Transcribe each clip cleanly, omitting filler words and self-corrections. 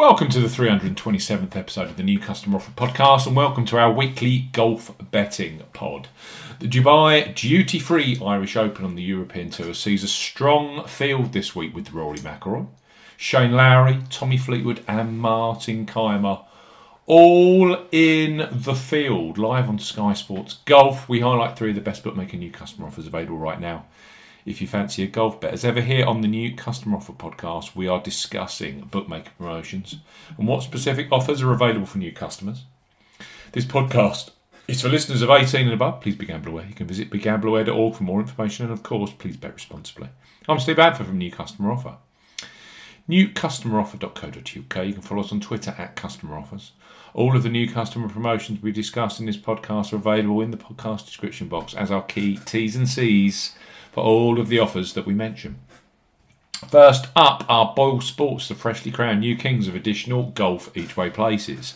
Welcome to the 327th episode of the New Customer Offer Podcast, and welcome to our weekly golf betting pod. The Dubai Duty Free Irish Open on the European Tour sees a strong field this week with Rory McIlroy, Shane Lowry, Tommy Fleetwood and Martin Kaymer all in the field. Live on Sky Sports Golf, we highlight three of the best bookmaker new customer offers available right now. If you fancy a golf bet, as ever here on the New Customer Offer Podcast, we are discussing bookmaker promotions and what specific offers are available for new customers. This podcast is for listeners of 18 and above. Please be gamble aware. You can visit begambleaware.org for more information and, of course, please bet responsibly. I'm Steve Adford from New Customer Offer. Newcustomeroffer.co.uk. You can follow us on Twitter at Customer Offers. All of the new customer promotions we discussed in this podcast are available in the podcast description box as our key T's and C's for all of the offers that we mention. First up are Boyle Sports, the freshly crowned new kings of additional golf each way places.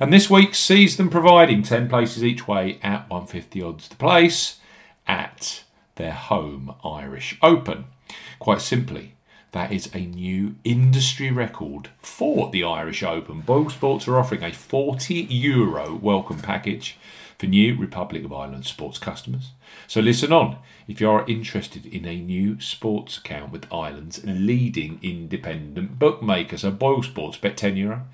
And this week sees them providing 10 places each way at 150 odds the place at their home Irish Open. Quite simply, that is a new industry record for the Irish Open. Boyle Sports are offering a €40 welcome package for new Republic of Ireland sports customers. So listen on if you are interested in a new sports account with Ireland's leading independent bookmaker. So Boyle Sports, bet €10.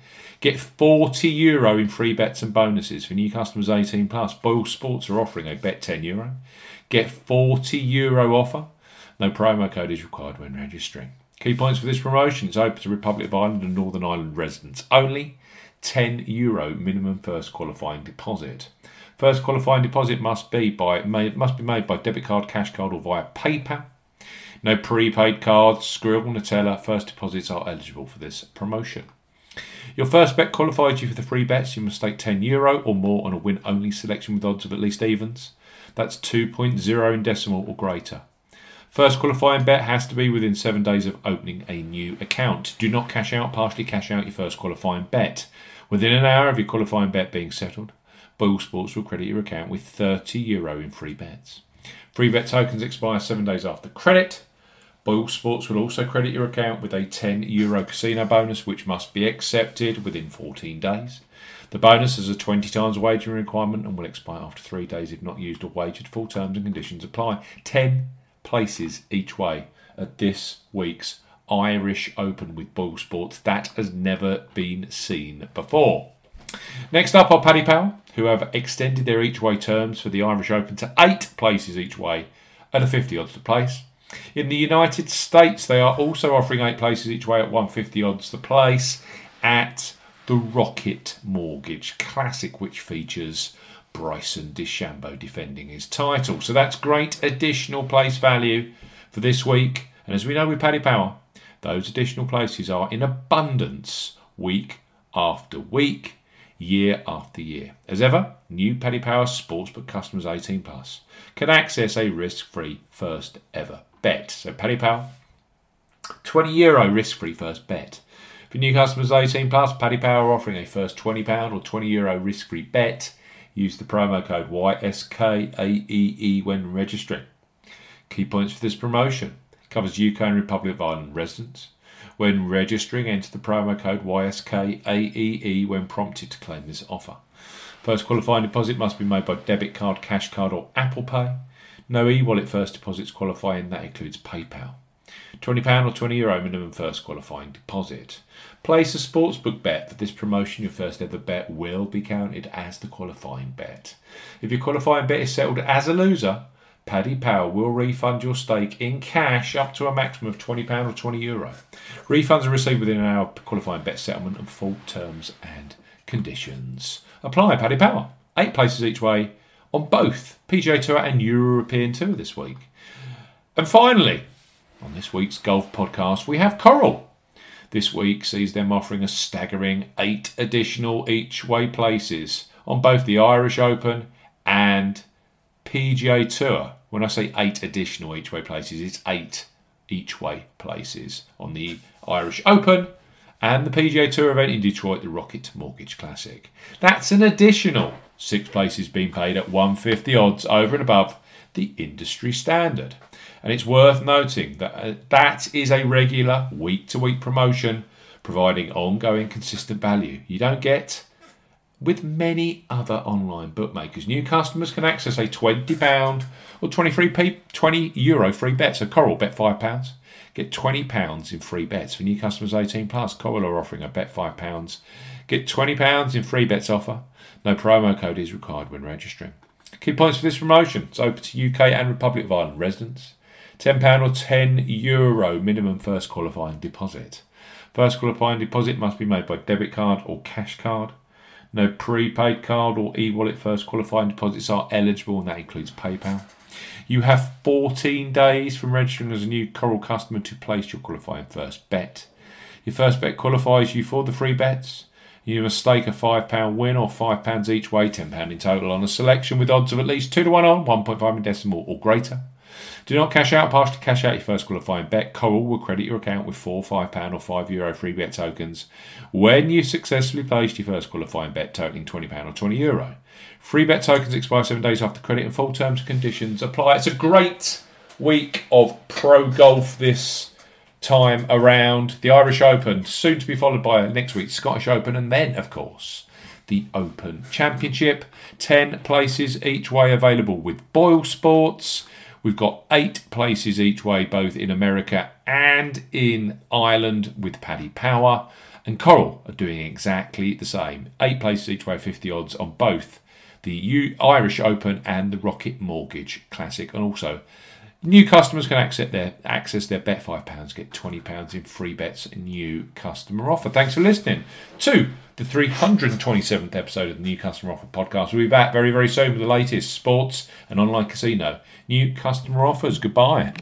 Get €40 in free bets and bonuses for new customers 18 plus. Boyle Sports are offering a bet €10. Get €40 offer. No promo code is required when registering. Key points for this promotion: it's open to Republic of Ireland and Northern Ireland residents only. €10 minimum first qualifying deposit. First qualifying deposit must be made by debit card, cash card or via PayPal. No prepaid cards, Skrill, Nutella. First deposits are eligible for this promotion. Your first bet qualifies you for the free bets. You must stake €10 or more on a win-only selection with odds of at least evens. That's 2.0 in decimal or greater. First qualifying bet has to be within 7 days of opening a new account. Do not cash out, partially cash out your first qualifying bet. Within an hour of your qualifying bet being settled, Boyle Sports will credit your account with €30 in free bets. Free bet tokens expire 7 days after credit. Boyle Sports will also credit your account with a €10 casino bonus, which must be accepted within 14 days. The bonus has a 20 times wagering requirement and will expire after 3 days if not used or wagered. Full terms and conditions apply. 10 places each way at this week's Irish Open with Boyle Sports. That has never been seen before. Next up are Paddy Power, who have extended their each-way terms for the Irish Open to 8 places each way at a 50 odds to place. In the United States, they are also offering 8 places each way at 150 odds to place at the Rocket Mortgage Classic, which features Bryson DeChambeau defending his title. So that's great additional place value for this week. And as we know with Paddy Power, those additional places are in abundance week after week, year after year. As ever, new Paddy Power Sportsbook customers 18 plus can access a risk-free first ever bet. So Paddy Power, €20 risk-free first bet. For new customers 18 plus, Paddy Power offering a first £20 or €20 risk-free bet. Use the promo code YSKAEE when registering. Key points for this promotion: covers UK and Republic of Ireland residents. When registering, enter the promo code YSKAEE when prompted to claim this offer. First qualifying deposit must be made by debit card, cash card or Apple Pay. No e-wallet first deposits qualify and that includes PayPal. £20 or €20 minimum first qualifying deposit. Place a sportsbook bet. For this promotion, your first ever bet will be counted as the qualifying bet. If your qualifying bet is settled as a loser, Paddy Power will refund your stake in cash up to a maximum of £20 or €20. Refunds are received within an hour of qualifying bet settlement and full terms and conditions apply. Paddy Power, 8 places each way on both PGA Tour and European Tour this week. And finally, on this week's golf podcast, we have Coral. This week sees them offering a staggering 8 additional each way places on both the Irish Open and PGA Tour. When I say 8 additional each-way places, it's 8 each-way places on the Irish Open and the PGA Tour event in Detroit, the Rocket Mortgage Classic. That's an additional 6 places being paid at 150 odds over and above the industry standard. And it's worth noting that that is a regular week-to-week promotion providing ongoing consistent value you don't get with many other online bookmakers. New customers can access a £20 or €20 free bet. So Coral, bet £5. Get £20 in free bets. For new customers 18 plus, Coral are offering a bet £5. Get £20 in free bets offer. No promo code is required when registering. Key points for this promotion. It's open to UK and Republic of Ireland residents. £10 or €10 minimum first qualifying deposit. First qualifying deposit must be made by debit card or cash card. No prepaid card or e-wallet first qualifying deposits are eligible, and that includes PayPal. You have 14 days from registering as a new Coral customer to place your qualifying first bet. Your first bet qualifies you for the free bets. You must stake a £5 win or £5 each way, £10 in total, on a selection with odds of at least 2 to 1 on, 1.5 in decimal or greater. Do not cash out, partially cash out your first qualifying bet. Coral will credit your account with 4 £5 or €5 free bet tokens when you successfully placed your first qualifying bet totaling £20 or €20. Free bet tokens expire 7 days after credit, and full terms and conditions apply. It's a great week of pro golf this time around. The Irish Open, soon to be followed by next week's Scottish Open, and then, of course, the Open Championship. 10 places each way available with Boyle Sports. We've got 8 places each way, both in America and in Ireland, with Paddy Power. And Coral are doing exactly the same. 8 places each way, 50 odds on both the Irish Open and the Rocket Mortgage Classic. And also, new customers can access their bet £5, get £20 in free bets, new customer offer. Thanks for listening to the 327th episode of the New Customer Offer podcast. We'll be back very, very soon with the latest sports and online casino new customer offers. Goodbye.